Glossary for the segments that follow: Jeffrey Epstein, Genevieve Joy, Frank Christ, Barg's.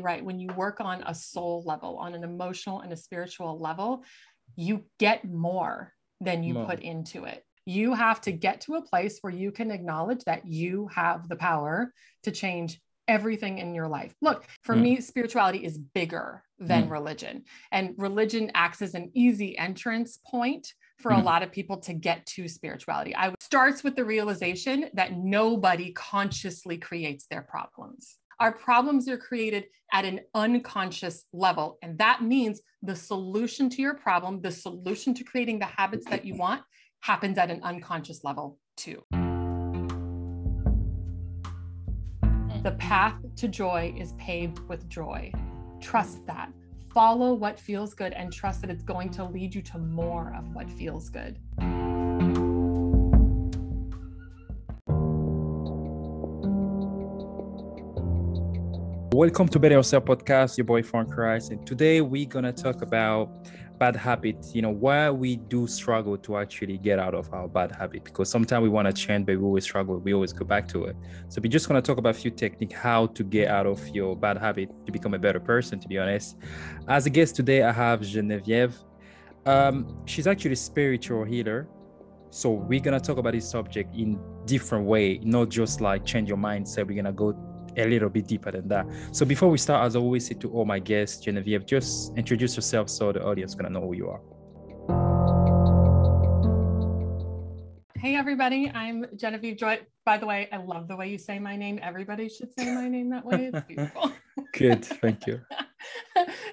right, when you work on a soul level, on an emotional and a spiritual level, you get more than you put into it. You have to get to a place where you can acknowledge that you have the power to change everything in your life. Look, for me, spirituality is bigger than religion, and religion acts as an easy entrance point for a lot of people to get to spirituality. It starts with the realization that nobody consciously creates their problems. Our problems are created at an unconscious level. And that means the solution to your problem, the solution to creating the habits that you want, happens at an unconscious level too. The path to joy is paved with joy. Trust that. Follow what feels good and trust that it's going to lead you to more of what feels good. Welcome to Better Yourself Podcast, your boy Frank Christ. And today we're going to talk about bad habits, why we do struggle to actually get out of our bad habit, because sometimes we want to change, but we always struggle. We always go back to it. So we're just going to talk about a few techniques, how to get out of your bad habit to become a better person, to be honest. As a guest today, I have Genevieve. She's actually a spiritual healer. So we're going to talk about this subject in different way, not just like change your mindset. We're going to go a little bit deeper than that. So before we start, as I always say to all my guests, Genevieve, just introduce yourself so the audience gonna know who you are. Hey everybody, I'm Genevieve Joy. By the way, I love the way you say my name. Everybody should say my name that way. It's beautiful. Good, thank you.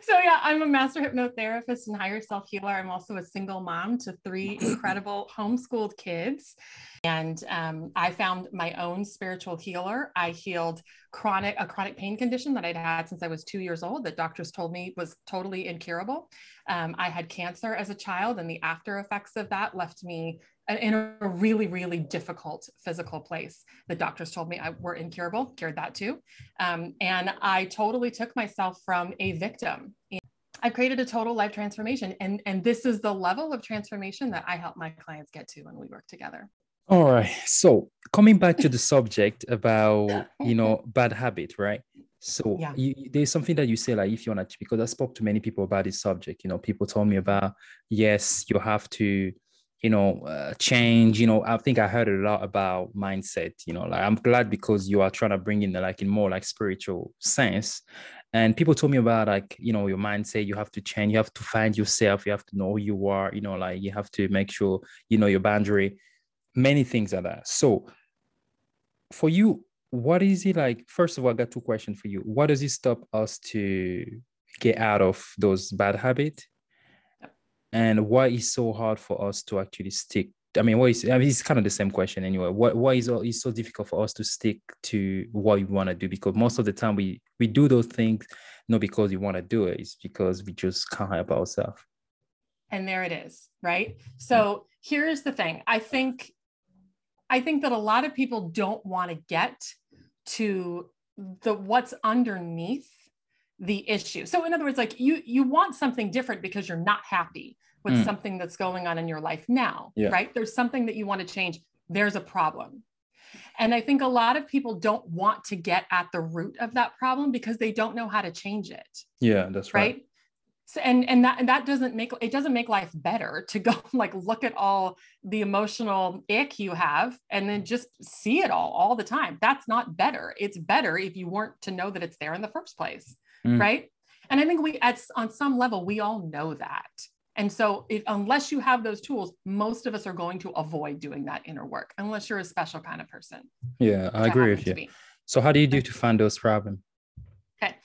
So yeah, I'm a master hypnotherapist and higher self healer. I'm also a single mom to 3 incredible homeschooled kids. And I found my own spiritual healer. I healed a chronic pain condition that I'd had since I was 2 years old that doctors told me was totally incurable. I had cancer as a child, and the after effects of that left me in a really, really difficult physical place. The doctors told me were incurable, cured that too. And I totally took myself from a victim. I created a total life transformation. And this is the level of transformation that I help my clients get to when we work together. All right. So coming back to the subject about, bad habit, right? So yeah. There's something that you say, like, if you want to, because I spoke to many people about this subject, people told me about, yes, you have to, change, I think I heard a lot about mindset, like, I'm glad because you are trying to bring in in more like spiritual sense. And people told me about your mindset, you have to change, you have to find yourself, you have to know who you are, you have to make sure, your boundary, many things like that. So for you, what is it like? First of all, I got 2 questions for you. What does it stop us to get out of those bad habits? And why is so hard for us to actually stick? It's kind of the same question anyway. Why is it so difficult for us to stick to what we want to do? Because most of the time we do those things, not because we want to do it. It's because we just can't help ourselves. And there it is, right? So here's the thing. I think that a lot of people don't want to get to what's underneath the issue. So in other words, you want something different because you're not happy with something that's going on in your life now, right? There's something that you want to change. There's a problem. And I think a lot of people don't want to get at the root of that problem because they don't know how to change it. Yeah, that's right. So, and that doesn't make life better to go look at all the emotional ick you have and then just see it all the time. That's not better. It's better if you weren't to know that it's there in the first place. Right. And I think on some level, we all know that. And so unless you have those tools, most of us are going to avoid doing that inner work, unless you're a special kind of person. Yeah, I agree with you. So how do you do to find those problems? Okay.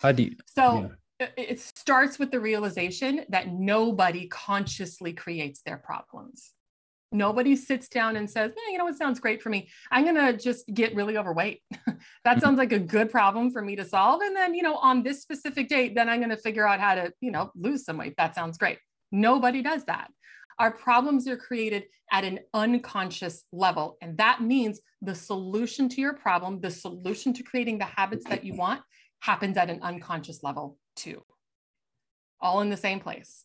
It starts with the realization that nobody consciously creates their problems. Nobody sits down and says, what sounds great for me? I'm going to just get really overweight. That sounds like a good problem for me to solve. And then, on this specific date, then I'm going to figure out how to, lose some weight. That sounds great. Nobody does that. Our problems are created at an unconscious level. And that means the solution to your problem, the solution to creating the habits that you want, happens at an unconscious level too. All in the same place.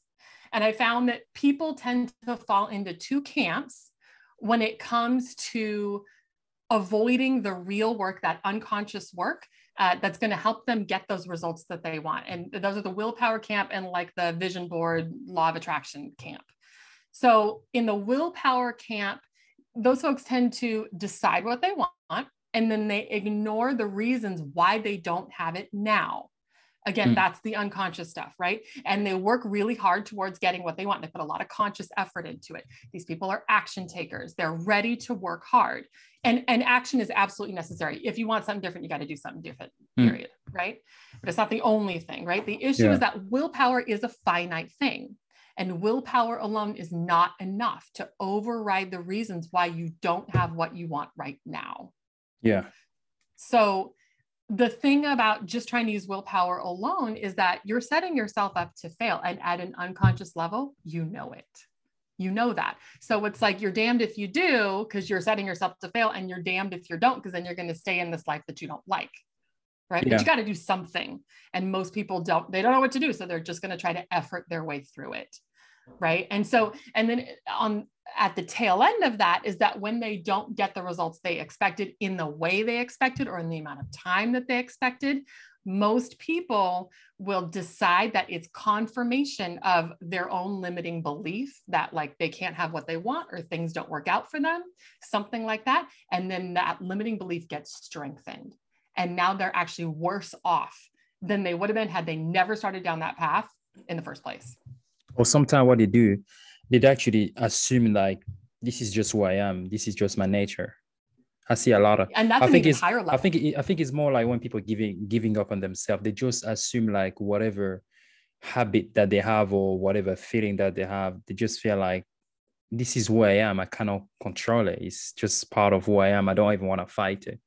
And I found that people tend to fall into 2 camps when it comes to avoiding the real work, that unconscious work, that's going to help them get those results that they want. And those are the willpower camp and like the vision board law of attraction camp. So in the willpower camp, those folks tend to decide what they want, and then they ignore the reasons why they don't have it now. Again, that's the unconscious stuff, right? And they work really hard towards getting what they want. They put a lot of conscious effort into it. These people are action takers. They're ready to work hard. And action is absolutely necessary. If you want something different, you got to do something different, period, right? But it's not the only thing, right? The issue is that willpower is a finite thing. And willpower alone is not enough to override the reasons why you don't have what you want right now. Yeah. So the thing about just trying to use willpower alone is that you're setting yourself up to fail. And at an unconscious level, you know it. You know that. So it's like you're damned if you do, because you're setting yourself to fail, and you're damned if you don't, because then you're going to stay in this life that you don't like. Right? Yeah. But you got to do something. And most people don't, they don't know what to do. So they're just going to try to effort their way through it. Right. And so, and then at the tail end of that is that when they don't get the results they expected in the way they expected, or in the amount of time that they expected, most people will decide that it's confirmation of their own limiting belief that like they can't have what they want, or things don't work out for them, something like that. And then that limiting belief gets strengthened. And now they're actually worse off than they would have been had they never started down that path in the first place. Or sometimes what they do, they'd actually assume like, this is just who I am. This is just my nature. I see a lot of, and that's I think it's more like when people giving up on themselves, they just assume like whatever habit that they have or whatever feeling that they have, they just feel like this is who I am. I cannot control it. It's just part of who I am. I don't even want to fight it.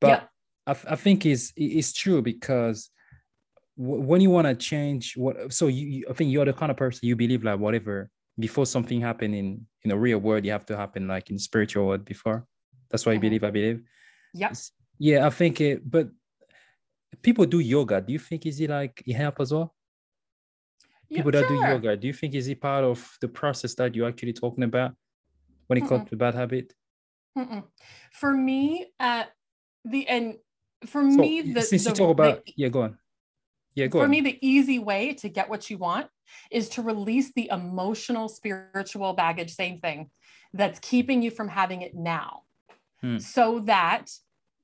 But I think it's true, because when you want to change what, so you, I think you're the kind of person, you believe like whatever, before something happen in the real world, you have to happen like in the spiritual world before. That's why I believe. Yes. Yeah, I think it, but people do yoga. Do you think is it like, it help as well? People that do yoga, do you think is it part of the process that you're actually talking about when it comes to bad habit? For me, For me, the easy way to get what you want is to release the emotional, spiritual baggage, same thing, that's keeping you from having it now. So that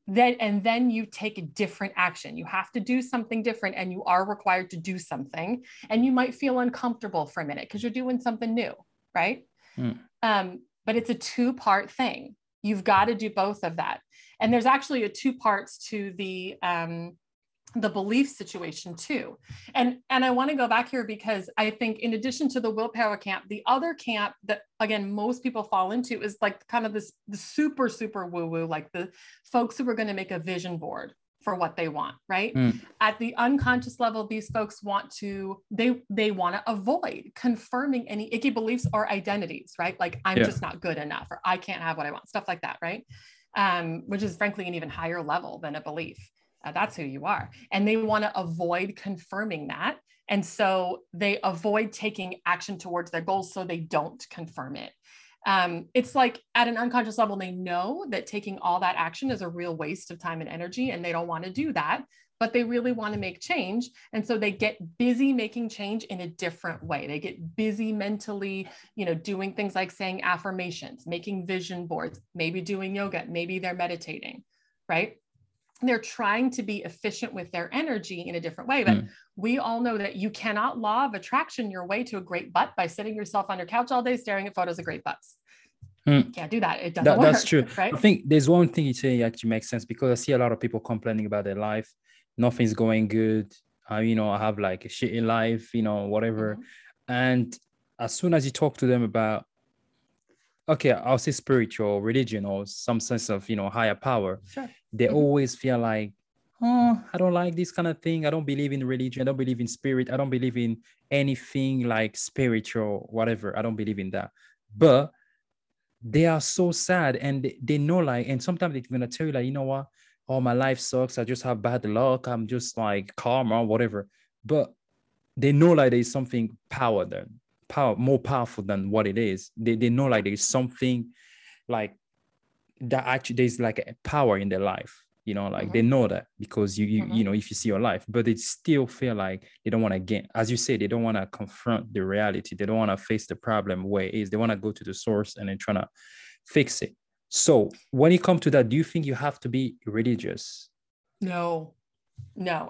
then you take a different action. You have to do something different, and you are required to do something, and you might feel uncomfortable for a minute because you're doing something new, right? But it's a two-part thing. You've got to do both of that. And there's actually a two parts to the belief situation too. And I want to go back here, because I think in addition to the willpower camp, the other camp that, again, most people fall into is like kind of this the super, super woo-woo, like the folks who are going to make a vision board for what they want, right? At the unconscious level, these folks want to, they want to avoid confirming any icky beliefs or identities, right? Like I'm just not good enough, or I can't have what I want, stuff like that, right? Which is frankly an even higher level than a belief. That's who you are. And they want to avoid confirming that. And so they avoid taking action towards their goals so they don't confirm it. It's like at an unconscious level, they know that taking all that action is a real waste of time and energy, and they don't want to do that, but they really want to make change. And so they get busy making change in a different way. They get busy mentally, you know, doing things like saying affirmations, making vision boards, maybe doing yoga, maybe they're meditating, right? They're trying to be efficient with their energy in a different way. But we all know that you cannot law of attraction your way to a great butt by sitting yourself on your couch all day, staring at photos of great butts. You can't do that. It doesn't work. That's true. Right? I think there's one thing you say actually makes sense, because I see a lot of people complaining about their life. Nothing's going good. You know, I have like a shitty life, you know, whatever. And as soon as you talk to them about, okay, I'll say spiritual, religion, or some sense of, you know, higher power, they always feel like, oh, I don't like this kind of thing. I don't believe in religion. I don't believe in spirit. I don't believe in anything like spiritual, whatever. I don't believe in that. But they are so sad, and they know like, and sometimes they're going to tell you like, you know what? Oh, my life sucks. I just have bad luck. I'm just like karma, whatever. But they know like there's something more powerful than what it is. They know like there's something like that, actually there's like a power in their life, you know, like they know that, because you know, if you see your life, but they still feel like they don't want to get, as you say, they don't want to confront the reality. They don't want to face the problem where it is. They want to go to the source and then trying to fix it. So when it comes to that, do you think you have to be religious? No,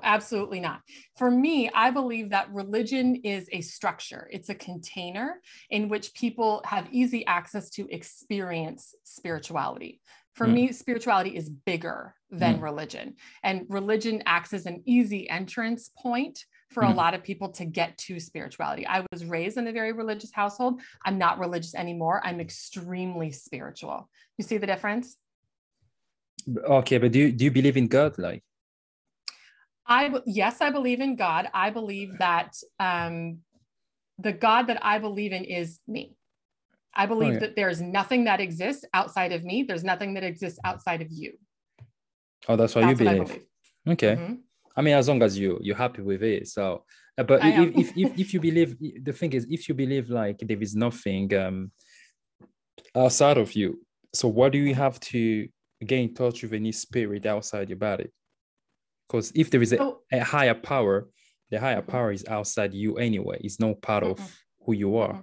absolutely not. For me, I believe that religion is a structure. It's a container in which people have easy access to experience spirituality. For me, spirituality is bigger than religion, and religion acts as an easy entrance point for a lot of people to get to spirituality. I was raised in a very religious household. I'm not religious anymore. I'm extremely spiritual. You see the difference? Okay. But do you believe in God? Like, Yes, I believe in God. I believe that the God that I believe in is me. I believe that there's nothing that exists outside of me. There's nothing that exists outside of you. Oh, that's what you believe. Okay. I mean, as long as you're happy with it. So, but if you believe, the thing is, if you believe like there is nothing outside of you, so why do you have to get in touch with any spirit outside your body? Because if there is a higher power, the higher power is outside you anyway. It's no part of who you are.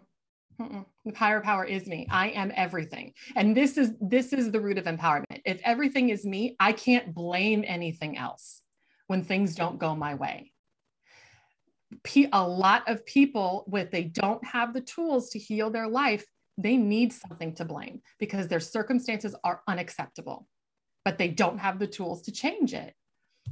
The higher power is me. I am everything. And this is the root of empowerment. If everything is me, I can't blame anything else when things don't go my way. A lot of people, when they don't have the tools to heal their life, they need something to blame because their circumstances are unacceptable, but they don't have the tools to change it.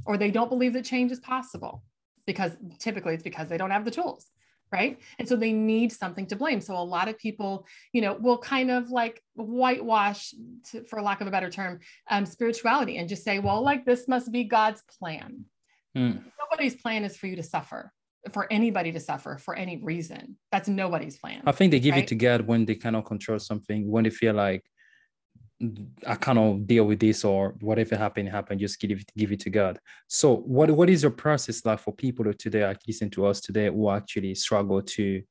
Or they don't believe that change is possible, because typically it's because they don't have the tools, right? And so they need something to blame. So a lot of people, you know, will kind of like whitewash, for lack of a better term, spirituality and just say, well, like this must be God's plan. Nobody's plan is for you to suffer, for anybody to suffer for any reason. That's nobody's plan. I think they give it to God when they cannot control something, when they feel like, I cannot deal with this, or whatever happened, just give it to God. So what is your process like for people who today are listening to us today who actually struggle to,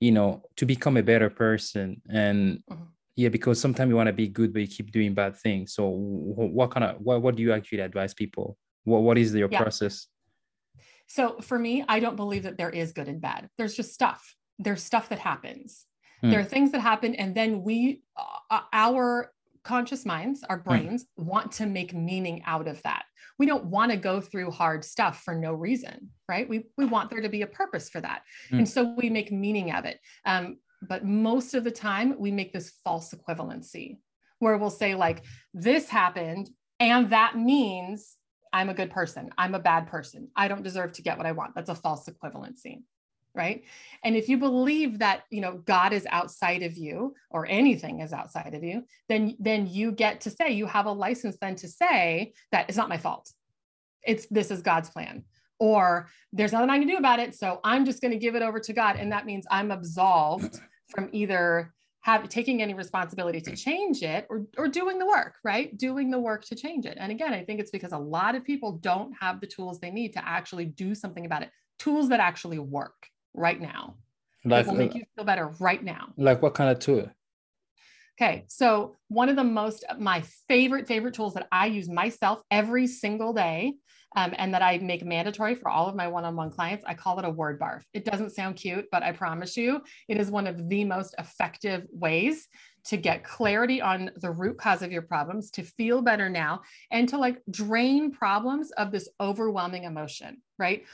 you know, to become a better person? And because sometimes you want to be good, but you keep doing bad things. So what do you actually advise people? What is your process? So for me, I don't believe that there is good and bad. There's just stuff. There's stuff that happens. There are things that happen, and then our conscious minds, our brains, want to make meaning out of that. We don't want to go through hard stuff for no reason, right? We want there to be a purpose for that. And so we make meaning of it. But most of the time we make this false equivalency where we'll say like, this happened and that means I'm a good person. I'm a bad person. I don't deserve to get what I want. That's a false equivalency. Right. And if you believe that, you know, God is outside of you or anything is outside of you, then you get to say, you have a license then to say that it's not my fault. This is God's plan, or there's nothing I can do about it. So I'm just going to give it over to God. And that means I'm absolved from either taking any responsibility to change it or doing the work, right? Doing the work to change it. And again, I think it's because a lot of people don't have the tools they need to actually do something about it. Tools that actually work. Right now, like, it will make you feel better right now. Like what kind of tool? Okay, so one of my favorite tools that I use myself every single day, and that I make mandatory for all of my one-on-one clients, I call it a word barf. It doesn't sound cute, but I promise you, it is one of the most effective ways to get clarity on the root cause of your problems, to feel better now, and to like drain problems of this overwhelming emotion, right?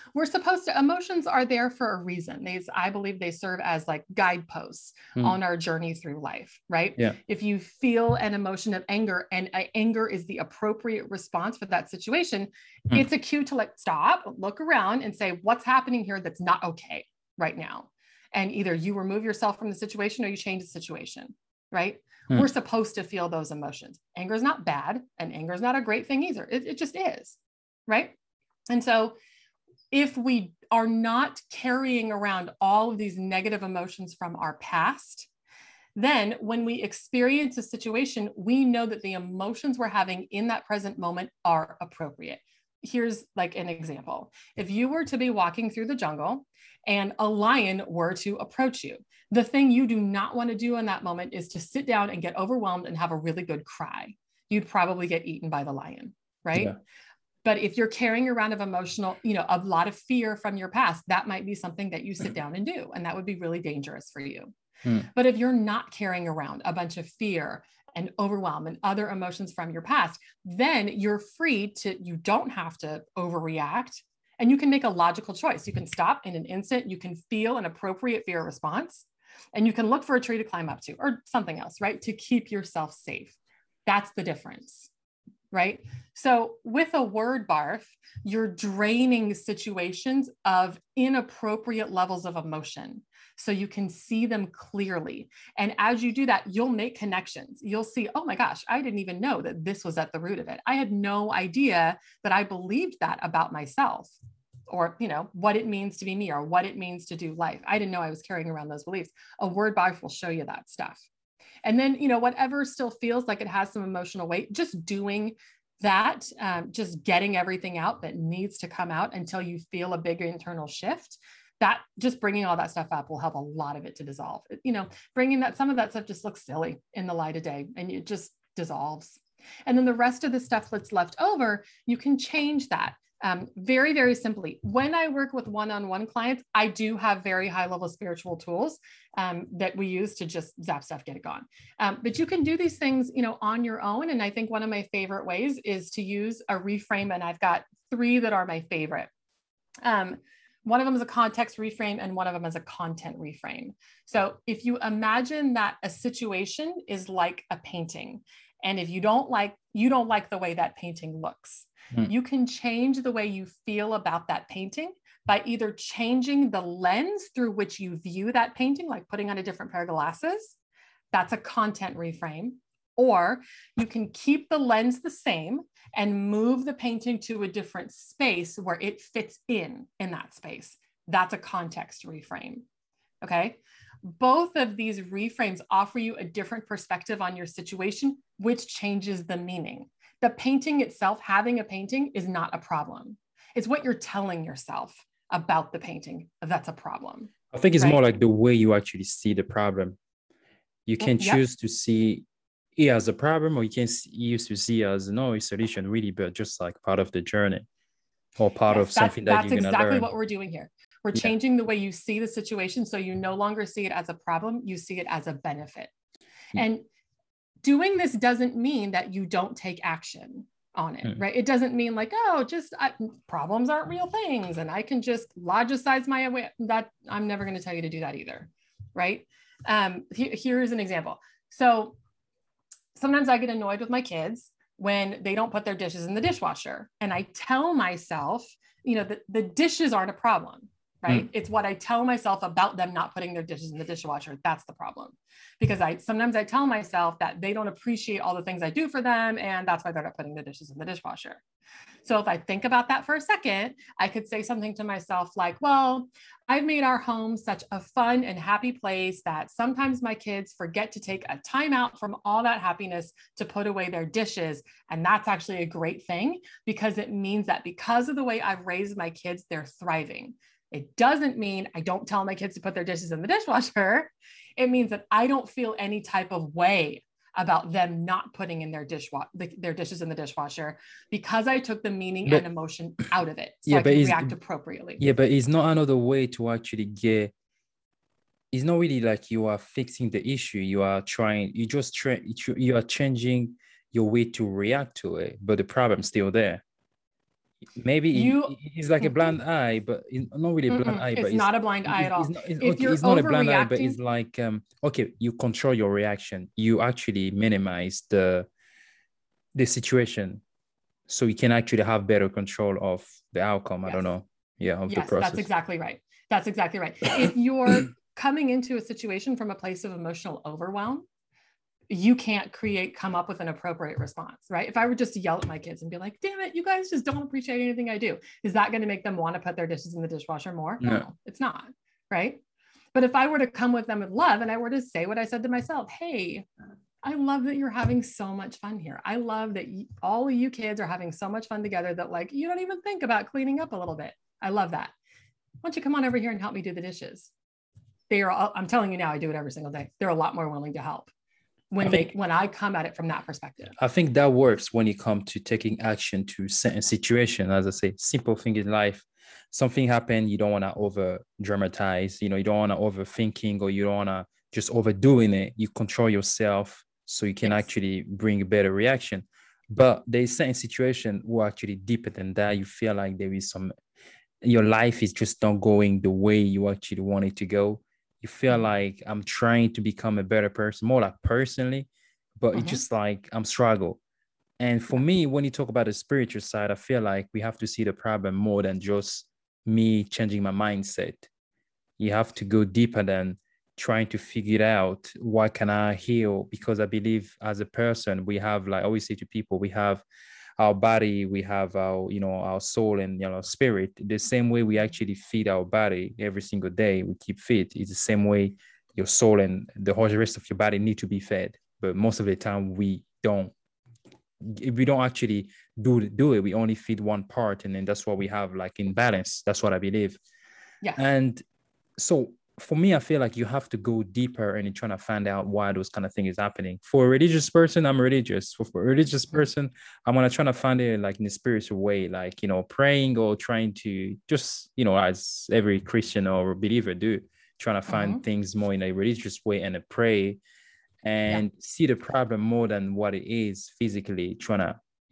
Emotions are there for a reason. I believe they serve as like guideposts on our journey through life, right? Yeah. If you feel an emotion of anger and anger is the appropriate response for that situation, it's a cue to like stop, look around and say, what's happening here that's not okay right now? And either you remove yourself from the situation or you change the situation. Right? We're supposed to feel those emotions. Anger is not bad, and anger is not a great thing either. It just is, right? And so if we are not carrying around all of these negative emotions from our past, then when we experience a situation, we know that the emotions we're having in that present moment are appropriate. Here's like an example. If you were to be walking through the jungle and a lion were to approach you, the thing you do not want to do in that moment is to sit down and get overwhelmed and have a really good cry. You'd probably get eaten by the lion, right? Yeah. But if you're carrying around of emotional, you know, a lot of fear from your past, that might be something that you sit down and do. And that would be really dangerous for you. Hmm. But if you're not carrying around a bunch of fear and overwhelm and other emotions from your past, then you're free to, you don't have to overreact. And you can make a logical choice. You can stop in an instant. You can feel an appropriate fear response. And you can look for a tree to climb up to or something else, right? To keep yourself safe. That's the difference. Right? So with a word barf, you're draining situations of inappropriate levels of emotion so you can see them clearly. And as you do that, you'll make connections. You'll see, oh my gosh, I didn't even know that this was at the root of it. I had no idea that I believed that about myself or, you know, what it means to be me or what it means to do life. I didn't know I was carrying around those beliefs. A word barf will show you that stuff. And then, you know, whatever still feels like it has some emotional weight, just doing that, just getting everything out that needs to come out until you feel a bigger internal shift, that just bringing all that stuff up will help a lot of it to dissolve. You know, bringing that, some of that stuff just looks silly in the light of day and it just dissolves. And then the rest of the stuff that's left over, you can change that. Very, very simply, when I work with one-on-one clients, I do have very high-level spiritual tools that we use to just zap stuff, get it gone. But you can do these things, you know, on your own. And I think one of my favorite ways is to use a reframe. And I've got three that are my favorite. One of them is a context reframe, and one of them is a content reframe. So if you imagine that a situation is like a painting, and if you don't like the way that painting looks, you can change the way you feel about that painting by either changing the lens through which you view that painting, like putting on a different pair of glasses. That's a content reframe. Or you can keep the lens the same and move the painting to a different space where it fits in that space. That's a context reframe. Okay. Both of these reframes offer you a different perspective on your situation, which changes the meaning. The painting itself, having a painting, is not a problem. It's what you're telling yourself about the painting that's a problem. I think it's more like the way you actually see the problem. You can choose to see it as a problem, or you can use to see it as no solution really, but just like part of the journey or part of something that you're going to learn. That's exactly what we're doing here. We're changing the way you see the situation, so you no longer see it as a problem, you see it as a benefit. Yeah. And doing this doesn't mean that you don't take action on it, right? It doesn't mean like, oh, problems aren't real things and I can just logicize my way. That I'm never going to tell you to do that either, right? Here's an example. So sometimes I get annoyed with my kids when they don't put their dishes in the dishwasher. And I tell myself, you know, that the dishes aren't a problem. Right? It's what I tell myself about them not putting their dishes in the dishwasher. That's the problem. Because sometimes I tell myself that they don't appreciate all the things I do for them. And that's why they're not putting the dishes in the dishwasher. So if I think about that for a second, I could say something to myself like, well, I've made our home such a fun and happy place that sometimes my kids forget to take a time out from all that happiness to put away their dishes. And that's actually a great thing because it means that because of the way I've raised my kids, they're thriving. It doesn't mean I don't tell my kids to put their dishes in the dishwasher. It means that I don't feel any type of way about them not putting in their dishes in the dishwasher because I took the meaning and emotion out of it. So I can react appropriately. Yeah, but it's not another way to actually get, it's not really like you are fixing the issue. You are you are changing your way to react to it, but the problem's still there. Maybe it's like a blind eye, but not really a blind eye. But it's not a blind eye at all. It's not a blind eye, but it's like, okay, you control your reaction. You actually minimize the situation so you can actually have better control of the outcome. Yes. I don't know. Yeah, the process. That's exactly right. That's exactly right. If you're coming into a situation from a place of emotional overwhelm, you can't come up with an appropriate response, right? If I were just to yell at my kids and be like, damn it, you guys just don't appreciate anything I do. Is that going to make them want to put their dishes in the dishwasher more? No, it's not, right? But if I were to come with them with love and I were to say what I said to myself, hey, I love that you're having so much fun here. I love that all of you kids are having so much fun together that like, you don't even think about cleaning up a little bit. I love that. Why don't you come on over here and help me do the dishes? I'm telling you now, I do it every single day. They're a lot more willing to help. when I come at it from that perspective. I think that works when it comes to taking action to certain situation. As I say, simple thing in life, something happened, you don't want to over dramatize, you don't want to overthinking, or you don't want to just overdoing it. You control yourself so you can actually bring a better reaction. But there's certain situation who are actually deeper than that. You feel like there is some, your life is just not going the way you actually want it to go. You feel like I'm trying to become a better person, more like personally, but it's just like I'm struggle. And for me, when you talk about the spiritual side, I feel like we have to see the problem more than just me changing my mindset. You have to go deeper than trying to figure out why can I heal, because I believe as a person, we have, like I always say to people, we have our body, we have our, our soul and, spirit. The same way we actually feed our body every single day, we keep fit. It's the same way your soul and the whole rest of your body need to be fed. But most of the time we don't actually do it. We only feed one part. And then that's what we have like imbalance. That's what I believe. Yeah. And so for me, I feel like you have to go deeper and you're trying to find out why those kind of things is happening. For a religious person, I'm religious. For a religious person, I'm going to try to find it like in a spiritual way, like, praying or trying to just, as every Christian or believer do, trying to find things more in a religious way and a pray and see the problem more than what it is physically, trying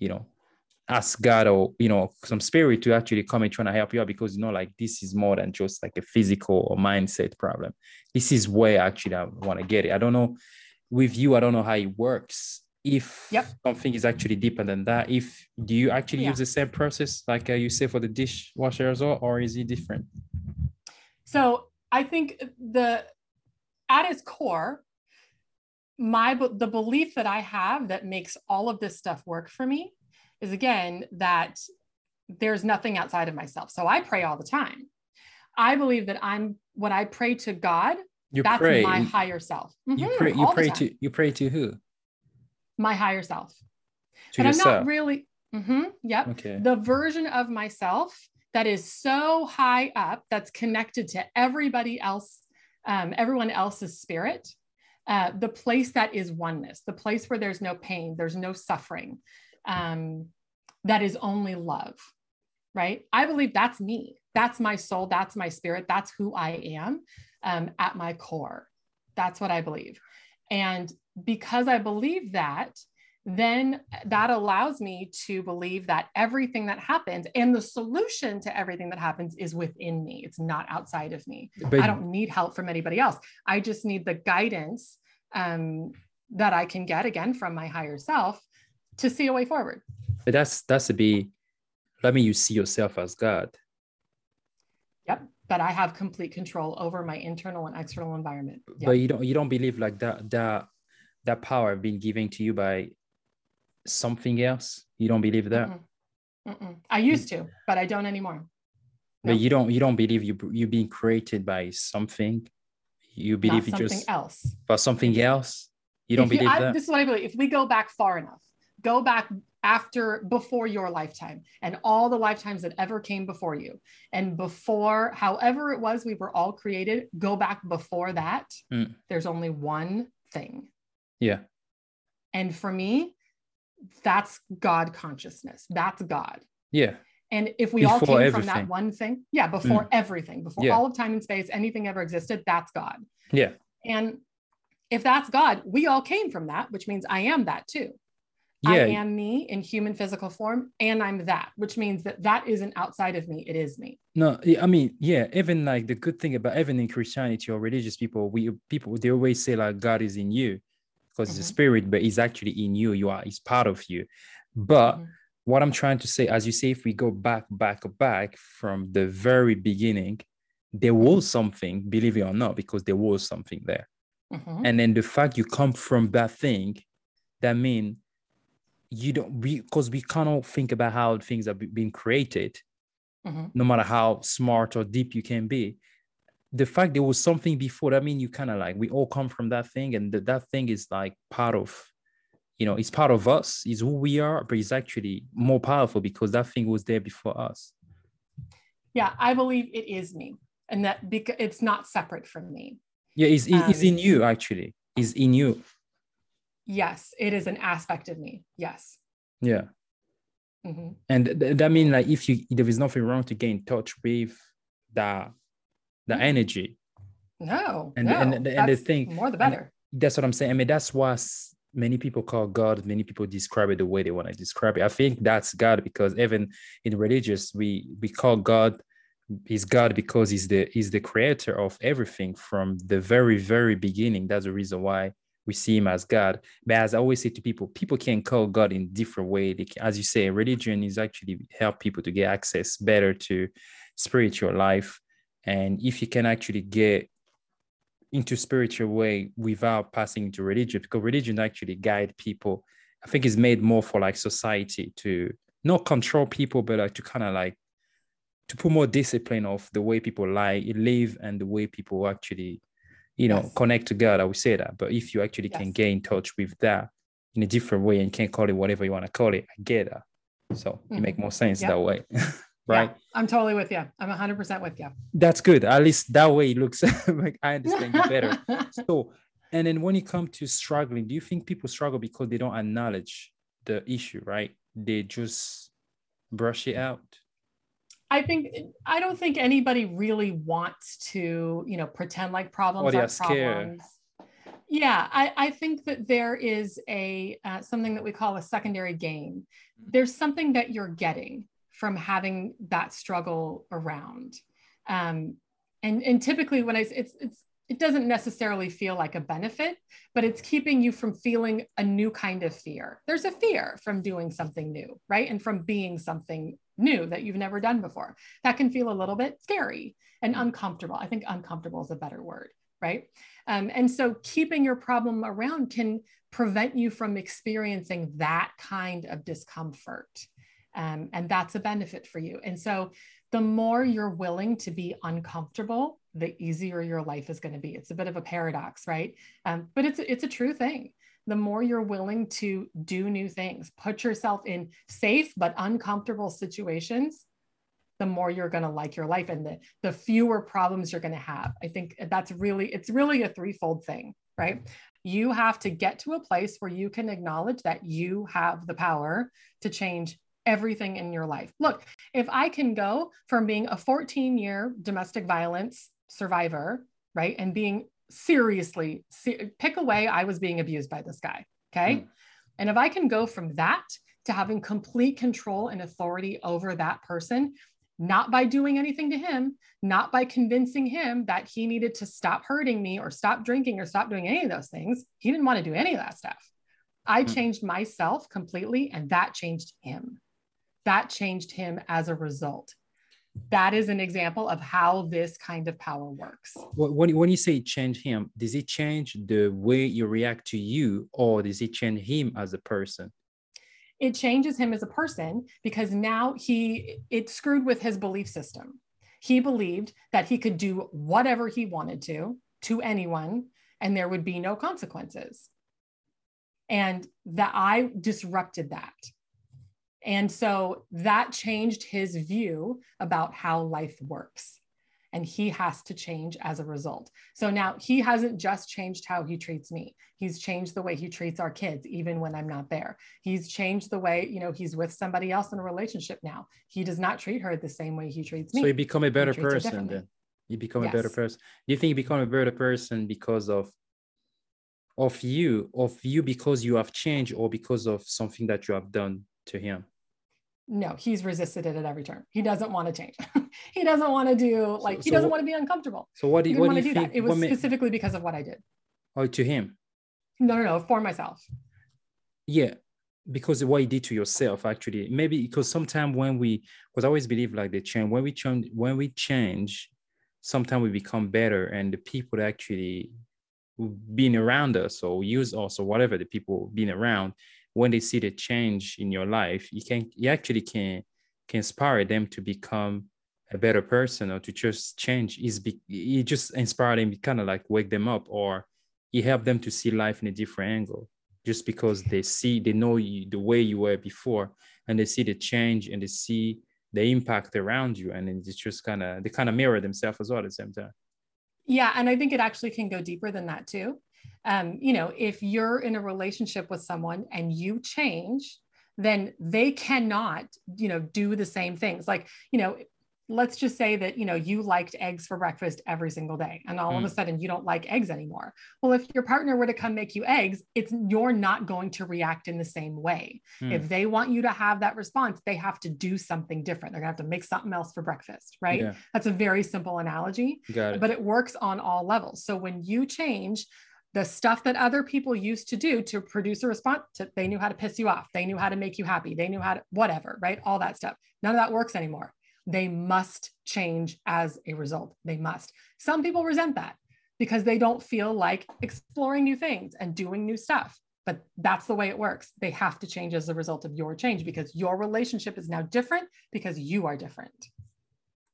to, ask God or, some spirit to actually come and trying to help you out, because, like this is more than just like a physical or mindset problem. This is where actually I want to get it. I don't know with you, I don't know how it works. If something is actually deeper than that, do you actually use the same process like you say for the dishwasher as well, or is it different? So I think at its core, the belief that I have that makes all of this stuff work for me is again, that there's nothing outside of myself. So I pray all the time. I believe that when I pray to God, that's my higher self. You pray to who? My higher self. To yourself. I'm not really, okay. The version of myself that is so high up, that's connected to everybody else, everyone else's spirit, the place that is oneness, the place where there's no pain, there's no suffering. That is only love, right? I believe that's me. That's my soul. That's my spirit. That's who I am, at my core. That's what I believe. And because I believe that, then that allows me to believe that everything that happens and the solution to everything that happens is within me. It's not outside of me. But I don't need help from anybody else. I just need the guidance, that I can get again from my higher self, to see a way forward. But you see yourself as God. Yep. But I have complete control over my internal and external environment. Yep. But you don't believe like that power being given to you by something else. You don't believe that. Mm-mm. Mm-mm. I used to, but I don't anymore. No. But you don't believe you're being created by something. You believe it's just something else. But something else. You don't believe that. This is what I believe. If we go back far enough, go back before your lifetime and all the lifetimes that ever came before you. And before, however it was, we were all created. Go back before that. There's only one thing. Yeah. And for me, that's God consciousness. That's God. Yeah. And if we all came from that one thing, before everything, all of time and space, anything ever existed, that's God. Yeah. And if that's God, we all came from that, which means I am that too. Yeah. I am me in human physical form, and I'm that, which means that isn't outside of me. It is me. No, I mean, even like the good thing about even in Christianity or religious people, they always say like God is in you because it's a spirit, but it's actually in you. It's part of you. But what I'm trying to say, as you say, if we go back from the very beginning, there was something, believe it or not, because there was something there. And then the fact you come from that thing, that means because we cannot think about how things are being created, no matter how smart or deep you can be. The fact there was something before, I mean, you kind of like, we all come from that thing, and that thing is like part of, it's part of us, is who we are, but it's actually more powerful because that thing was there before us. Yeah, I believe it is me, and that because it's not separate from me. Yeah, it's in you actually. It's in you. Yes, it is an aspect of me. Yes. Yeah. Mm-hmm. And that means like if you, there is nothing wrong to get in touch with the energy. No. And the thing, more the better. That's what I'm saying. I mean, that's what many people call God. Many people describe it the way they want to describe it. I think that's God, because even in religious, we call God is God because he's the creator of everything from the very, very beginning. That's the reason why we see him as God. But as I always say to people, people can call God in different ways. As you say, religion is actually help people to get access better to spiritual life. And if you can actually get into spiritual way without passing into religion, because religion actually guide people. I think it's made more for like society to not control people, but like to kind of like to put more discipline of the way people live and the way people actually, you know, yes, connect to God. I would say that. But if you actually yes, can get in touch with that in a different way and can call it whatever you want to call it, I get that. So it makes more sense that way. Right? Yeah, I'm totally with you. I'm 100% with you. That's good. At least that way it looks like I understand you better. So, and then when it comes to struggling, do you think people struggle because they don't acknowledge the issue, right? They just brush it out. I don't think anybody really wants to, you know, pretend like problems are problems. Yeah, I think that there is a something that we call a secondary gain. There's something that you're getting from having that struggle around, and typically when it doesn't necessarily feel like a benefit, but it's keeping you from feeling a new kind of fear. There's a fear from doing something new, right? And from being something new that you've never done before. That can feel a little bit scary and uncomfortable. I think uncomfortable is a better word, right? And so keeping your problem around can prevent you from experiencing that kind of discomfort. And that's a benefit for you. And so the more you're willing to be uncomfortable, the easier your life is going to be. It's a bit of a paradox, right? But it's a true thing. The more you're willing to do new things, put yourself in safe but uncomfortable situations, the more you're going to like your life and the fewer problems you're going to have. I think it's really a threefold thing, right? You have to get to a place where you can acknowledge that you have the power to change everything in your life. Look, if I can go from being a 14-year domestic violence survivor, right, and being seriously, pick away, I was being abused by this guy, okay? Mm. And if I can go from that to having complete control and authority over that person, not by doing anything to him, not by convincing him that he needed to stop hurting me or stop drinking or stop doing any of those things. He didn't want to do any of that stuff. I changed myself completely, and that changed him. That changed him as a result. That is an example of how this kind of power works. When you say change him, does it change the way you react to you, or does it change him as a person? It changes him as a person, because now it screwed with his belief system. He believed that he could do whatever he wanted to anyone, and there would be no consequences. And that I disrupted that. And so that changed his view about how life works, and he has to change as a result. So now he hasn't just changed how he treats me. He's changed the way he treats our kids, even when I'm not there. He's changed the way, you know, he's with somebody else in a relationship now. He does not treat her the same way he treats me. So you become a better person then. You become a better person. Do you think you become a better person because of you because you have changed, or because of something that you have done to him? No, he's resisted it at every turn. He doesn't want to change. He doesn't want to do he doesn't want to be uncomfortable. So what do you think? It was specifically because of what I did. Oh, to him? No, for myself. Yeah, because of what you did to yourself, actually. Maybe because sometimes because I always believe like the change, when we change, sometimes we become better, and the people actually being around us or use us or whatever, the people being around, when they see the change in your life, you actually can inspire them to become a better person, or to just change. You just inspire them, kind of like wake them up, or you help them to see life in a different angle, just because they know you, the way you were before, and they see the change and they see the impact around you, and then it's just they kind of mirror themselves as well at the same time. Yeah, and I think it actually can go deeper than that too. you know, if you're in a relationship with someone and you change, then they cannot, you know, do the same things. Like, you know, let's just say that, you know, you liked eggs for breakfast every single day, and all of a sudden you don't like eggs anymore. Well, if your partner were to come make you eggs, you're not going to react in the same way. If they want you to have that response, they have to do something different. They're gonna have to make something else for breakfast, right? Yeah. That's a very simple analogy, but it works on all levels. So when you change, the stuff that other people used to do to produce a response to, they knew how to piss you off, they knew how to make you happy, they knew how to, whatever, right? All that stuff. None of that works anymore. They must change as a result. They must. Some people resent that because they don't feel like exploring new things and doing new stuff, but that's the way it works. They have to change as a result of your change because your relationship is now different because you are different.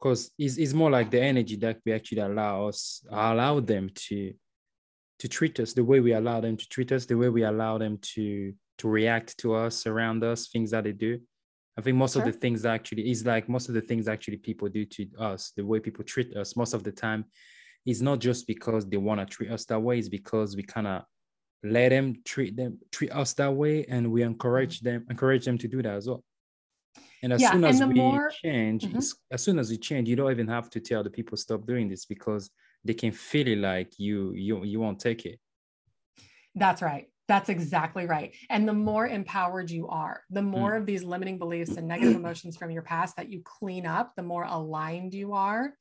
Because it's more like the energy that we actually allow them to treat us, the way we allow them to treat us, the way we allow them to react to us, around us, things that they do. I think most of the things that actually is like most of the things actually people do to us, the way people treat us most of the time is not just because they want to treat us that way. It's because we kind of let them treat us that way. And we encourage them to do that as well. And as soon as we change, you don't even have to tell the people stop doing this because they can feel it like you won't take it. That's right. That's exactly right. And the more empowered you are, the more of these limiting beliefs and negative emotions from your past that you clean up, the more aligned you are,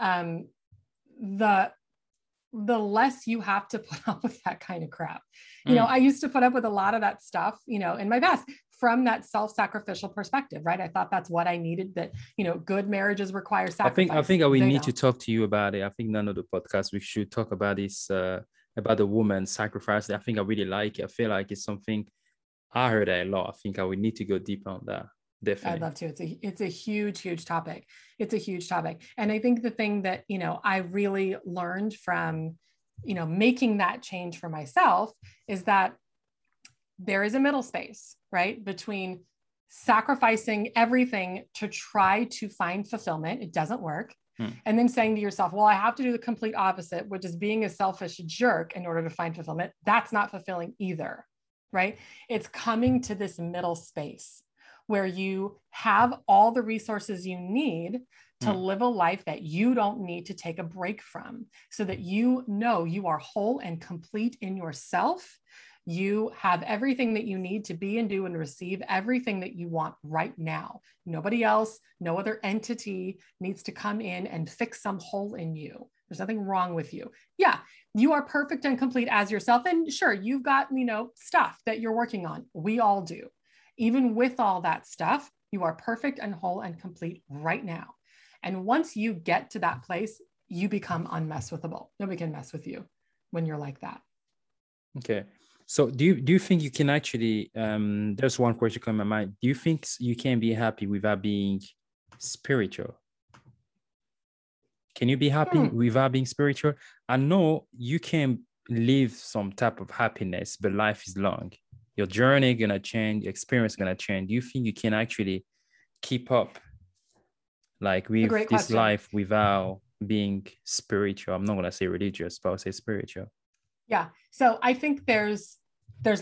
the less you have to put up with that kind of crap. You know, I used to put up with a lot of that stuff, you know, in my past from that self-sacrificial perspective, right? I thought that's what I needed, that, you know, good marriages require sacrifice. I think we need to talk to you about it. I think none of the podcasts, we should talk about this, about the woman sacrifice. I think I really like it. I feel like it's something I heard a lot. I think I would need to go deeper on that. Definitely. I'd love to. It's a huge, huge topic. It's a huge topic. And I think the thing that, you know, I really learned from, you know, making that change for myself is that there is a middle space, right? Between sacrificing everything to try to find fulfillment. It doesn't work. And then saying to yourself, well, I have to do the complete opposite, which is being a selfish jerk in order to find fulfillment. That's not fulfilling either, right? It's coming to this middle space where you have all the resources you need to live a life that you don't need to take a break from, so that you know you are whole and complete in yourself. You have everything that you need to be and do and receive everything that you want right now. Nobody else, no other entity needs to come in and fix some hole in you. There's nothing wrong with you. Yeah, you are perfect and complete as yourself. And sure, you've got, you know, stuff that you're working on. We all do. Even with all that stuff, you are perfect and whole and complete right now. And once you get to that place, you become unmesswithable. Nobody can mess with you when you're like that. Okay. So do you think you can actually, there's one question coming to my mind. Do you think you can be happy without being spiritual? Can you be happy without being spiritual? I know you can live some type of happiness, but life is long. Your journey going to change, your experience going to change. Do you think you can actually keep up like with this life without being spiritual? I'm not going to say religious, but I'll say spiritual. Yeah. So I think there's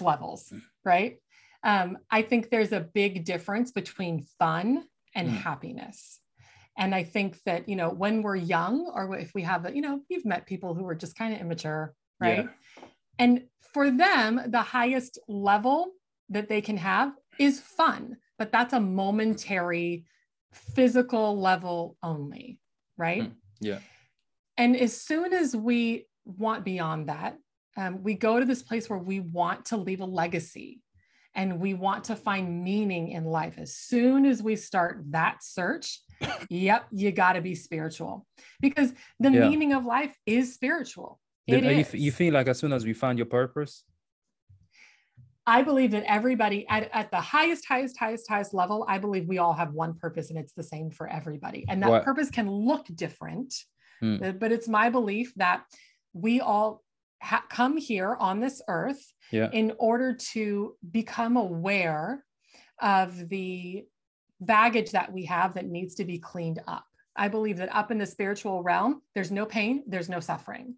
levels, right? I think there's a big difference between fun and happiness. And I think that, you know, when we're young or if we have, you know, you've met people who are just kind of immature, right? Yeah. And for them, the highest level that they can have is fun, but that's a momentary physical level only, right? Yeah. And as soon as we want beyond that, we go to this place where we want to leave a legacy and we want to find meaning in life. As soon as we start that search, you got to be spiritual because the meaning of life is spiritual. You feel like as soon as we find your purpose? I believe that everybody at the highest level, I believe we all have one purpose and it's the same for everybody. And that purpose can look different, but it's my belief that we all come here on this earth in order to become aware of the baggage that we have that needs to be cleaned up. I believe that up in the spiritual realm, there's no pain, there's no suffering.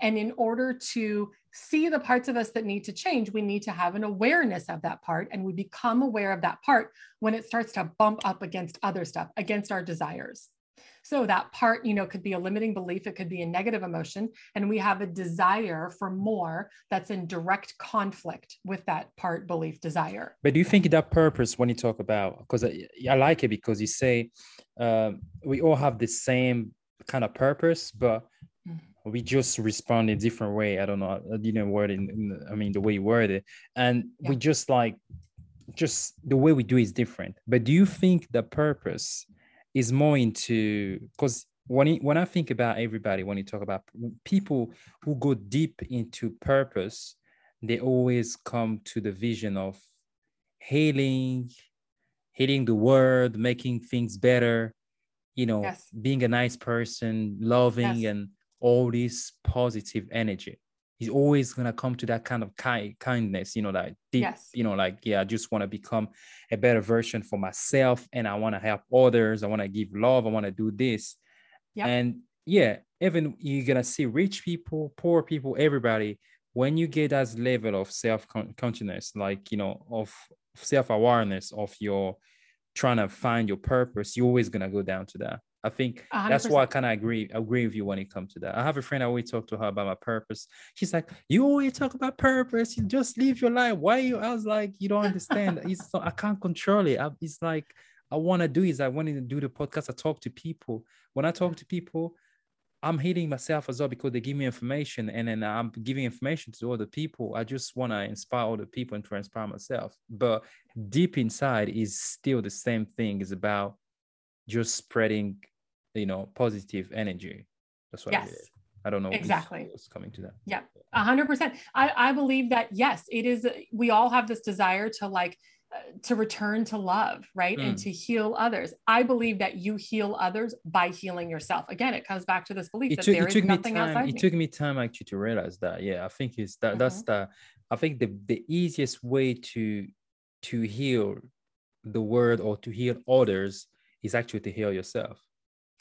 And in order to see the parts of us that need to change, we need to have an awareness of that part. And we become aware of that part when it starts to bump up against other stuff, against our desires. So that part, you know, could be a limiting belief. It could be a negative emotion. And we have a desire for more that's in direct conflict with that part, belief, desire. But do you think that purpose, when you talk about, because I like it because you say we all have the same kind of purpose, but we just respond in a different way. I don't know. I didn't word it. I mean, the way you word it. And we just like, just the way we do is different. But do you think the purpose is more into, because when I think about everybody, when you talk about people who go deep into purpose, they always come to the vision of healing the world, making things better, you know, being a nice person, loving, and all this positive energy. He's always going to come to that kind of kindness, you know, like deep, you know, like, I just want to become a better version for myself. And I want to help others. I want to give love. I want to do this. And even you're going to see rich people, poor people, everybody, when you get that level of self-consciousness, like, you know, of self-awareness of your trying to find your purpose, you're always going to go down to that. I think 100%. That's why I kind of agree with you when it comes to that. I have a friend, I always talk to her about my purpose. She's like, you always talk about purpose. You just live your life. Why are you? I was like, you don't understand. I can't control it. It's like, I want to do is I wanted to do the podcast. I talk to people. When I talk to people, I'm hitting myself as well because they give me information and then I'm giving information to other people. I just want to inspire other people and to inspire myself. But deep inside is still the same thing. It's about just spreading, you know, positive energy. That's what I did. I don't know exactly what's coming to that. 100%. I believe that, yes, it is. We all have this desire to like, to return to love, right? And to heal others. I believe that you heal others by healing yourself. Again, it comes back to this belief that there is nothing outside me. It took me time actually to realize that. Yeah. I think it's that, that's the, I think the easiest way to heal the world or to heal others is actually to heal yourself.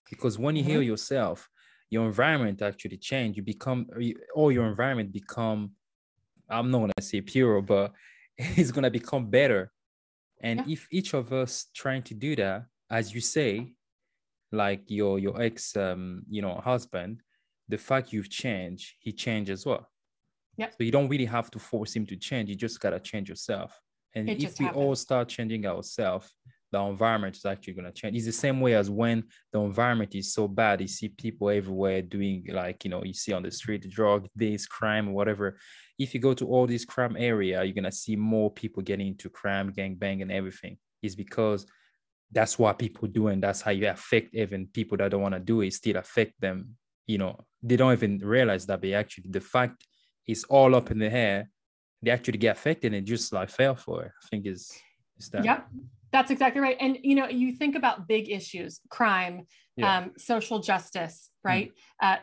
Because when you heal yourself, your environment actually change. You become, or your environment become, I'm not going to say pure, but it's going to become better. And if each of us trying to do that, as you say, like your ex, you know, husband, the fact you've changed, he changed as well. So you don't really have to force him to change. You just got to change yourself. And if we all start changing ourselves, the environment is actually going to change. It's the same way as when the environment is so bad, you see people everywhere doing like, you know, you see on the street, drug, this, crime, whatever. If you go to all this crime area, you're going to see more people getting into crime, gangbang and everything. It's because that's what people do. And that's how you affect even people that don't want to do it, still affect them. You know, they don't even realize that they actually, the fact is all up in the air. They actually get affected and just like fell for it. I think it's that. Yep. That's exactly right. And, you know, you think about big issues, crime, social justice, right?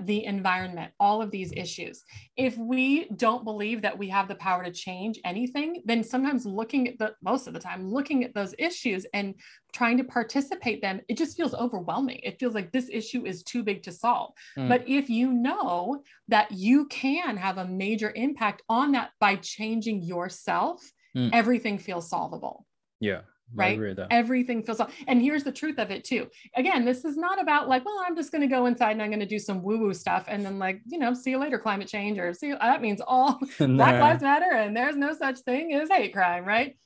The environment, all of these issues. If we don't believe that we have the power to change anything, then sometimes looking at most of the time, looking at those issues and trying to participate them, it just feels overwhelming. It feels like this issue is too big to solve. But if you know that you can have a major impact on that by changing yourself, everything feels solvable. Yeah. Right. Everything feels off. And here's the truth of it too. Again, this is not about like, well, I'm just going to go inside and I'm going to do some woo-woo stuff. And then like, you know, see you later, climate change, or see, that means all Black Lives Matter. And there's no such thing as hate crime. Right.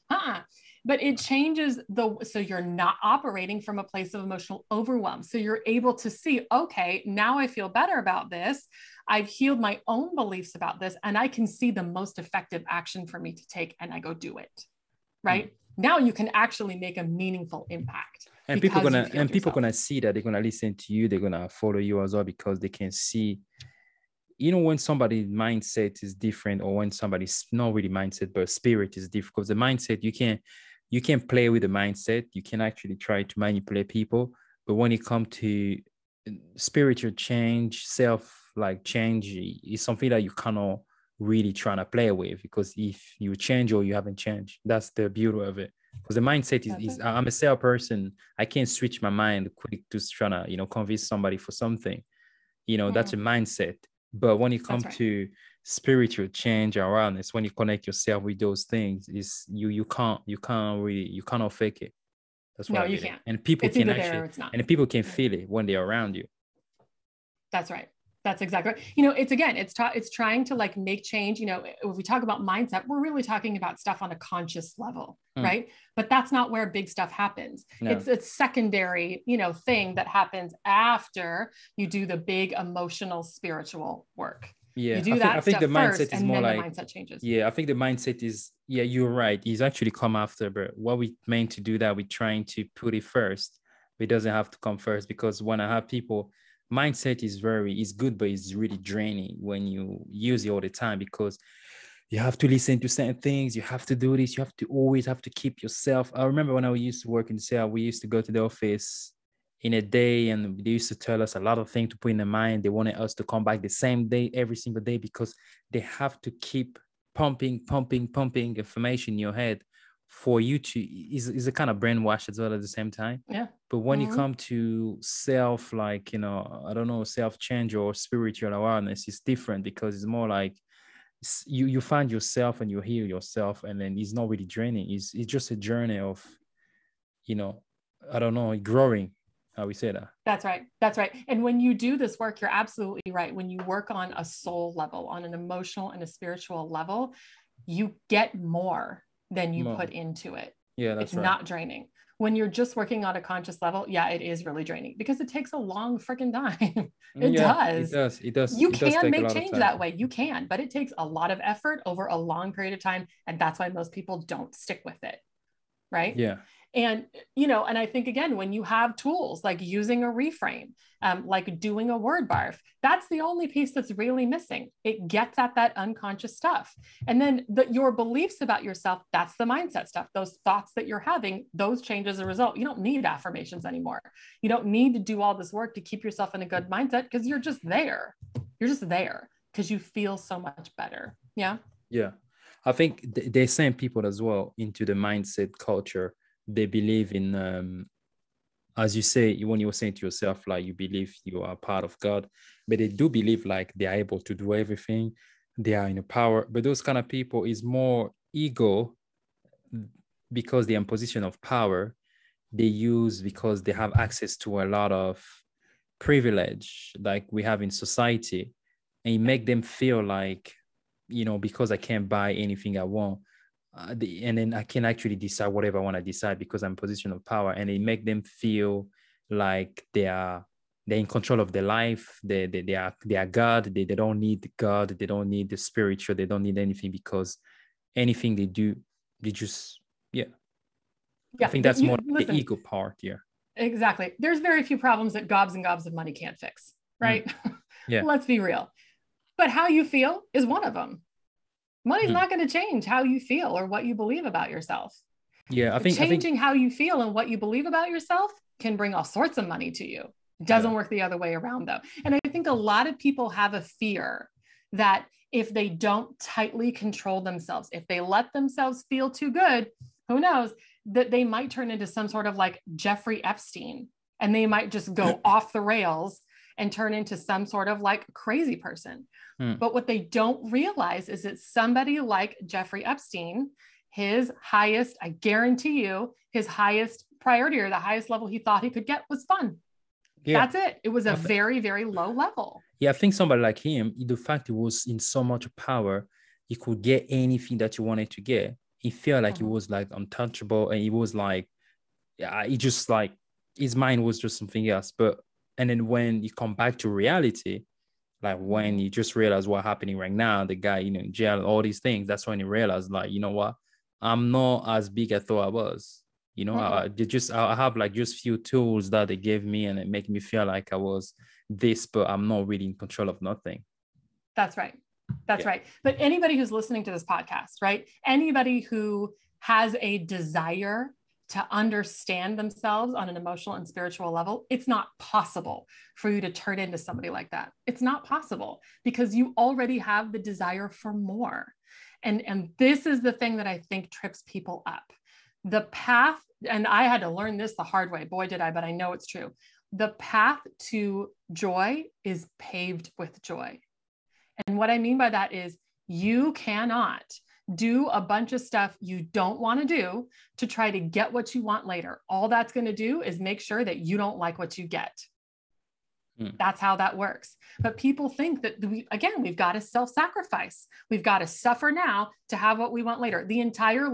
But it changes so you're not operating from a place of emotional overwhelm. So you're able to see, okay, now I feel better about this. I've healed my own beliefs about this and I can see the most effective action for me to take. And I go do it. Right. Now you can actually make a meaningful impact. And people are gonna see that, they're gonna listen to you, they're gonna follow you as well because they can see, you know, when somebody's mindset is different or when somebody's not really mindset, but spirit is different. Because the mindset, you can play with the mindset, you can actually try to manipulate people, but when it comes to spiritual change, change is something that you cannot really trying to play with, because if you change or you haven't changed, that's the beauty of it. Because the mindset is I'm a sale person. I can't switch my mind quick to trying to, convince somebody for something. That's a mindset. But when it comes to spiritual change, awareness, when you connect yourself with those things, is you cannot fake it. That's what I mean. And people it's can actually, it's not. And people can feel it when they're around you. That's right. That's exactly right. It's trying to make change. If we talk about mindset, we're really talking about stuff on a conscious level, right? But that's not where big stuff happens. No. It's a secondary, thing that happens after you do the big emotional spiritual work. Yeah. You do I think the mindset first, is more like mindset changes. Yeah. I think the mindset is, you're right. It's actually come after, but what we meant to do that, we're trying to put it first. It doesn't have to come first, because when I have people, mindset is it's good, but it's really draining when you use it all the time, because you have to listen to certain things. You have to do this. You have to always have to keep yourself. I remember when I used to work in sale, we used to go to the office in a day, and they used to tell us a lot of things to put in the mind. They wanted us to come back the same day, every single day, because they have to keep pumping information in your head for you to is a kind of brainwash as well at the same time. Yeah. But when you come to self, self-change or spiritual awareness, it's different, because it's more like you find yourself and you heal yourself, and then it's not really draining. It's just a journey of, growing. How we say that. That's right. That's right. And when you do this work, you're absolutely right. When you work on a soul level, on an emotional and a spiritual level, you get more than you put into it. Yeah, that's right. It's not draining. When you're just working on a conscious level, it is really draining, because it takes a long freaking time. It does. You can make change that way. You can, but it takes a lot of effort over a long period of time. And that's why most people don't stick with it. Right? Yeah. And, and I think, again, when you have tools like using a reframe, like doing a word barf, that's the only piece that's really missing. It gets at that unconscious stuff. And then your beliefs about yourself, that's the mindset stuff. Those thoughts that you're having, those change as a result. You don't need affirmations anymore. You don't need to do all this work to keep yourself in a good mindset, because you're just there. You're just there because you feel so much better. Yeah. Yeah. I think they send people as well into the mindset culture. They believe in, as you say, when you were saying to yourself, you believe you are part of God, but they do believe they are able to do everything. They are in power. But those kind of people is more ego, because they're in position of power. They use because they have access to a lot of privilege like we have in society, and it make them feel because I can't buy anything I want. And then I can actually decide whatever I want to decide, because I'm in position of power, and it make them feel like they're in control of their life. They are God. They don't need God. They don't need the spiritual. They don't need anything, because anything they do, they just I think that's more the ego part. Yeah, exactly. There's very few problems that gobs and gobs of money can't fix, right? Yeah, let's be real. But how you feel is one of them. Money's not going to change how you feel or what you believe about yourself. Yeah, I think how you feel and what you believe about yourself can bring all sorts of money to you. It doesn't work the other way around, though. And I think a lot of people have a fear that if they don't tightly control themselves, if they let themselves feel too good, who knows, that they might turn into some sort of Jeffrey Epstein, and they might just go off the rails and turn into some sort of crazy person. But what they don't realize is that somebody like Jeffrey Epstein, his highest priority, or the highest level he thought he could get, was fun. Yeah. That's it. It was a very, very low level. Yeah. I think somebody like him, the fact he was in so much power, he could get anything that you wanted to get. He felt like he was untouchable. And he was his mind was just something else. And then when you come back to reality, when you just realize what's happening right now, the guy, in jail, all these things, that's when you realize, you know what, I'm not as big as I thought I was. I have just few tools that they gave me, and it make me feel like I was this, but I'm not really in control of nothing. That's right. That's right. But anybody who's listening to this podcast, right? Anybody who has a desire to understand themselves on an emotional and spiritual level, it's not possible for you to turn into somebody like that. It's not possible, because you already have the desire for more. And this is the thing that I think trips people up. The path, and I had to learn this the hard way, boy, did I, but I know it's true. The path to joy is paved with joy. And what I mean by that is you cannot do a bunch of stuff you don't want to do to try to get what you want later. All that's going to do is make sure that you don't like what you get. That's how that works. But people think that we've got to self-sacrifice. We've got to suffer now to have what we want later. The entire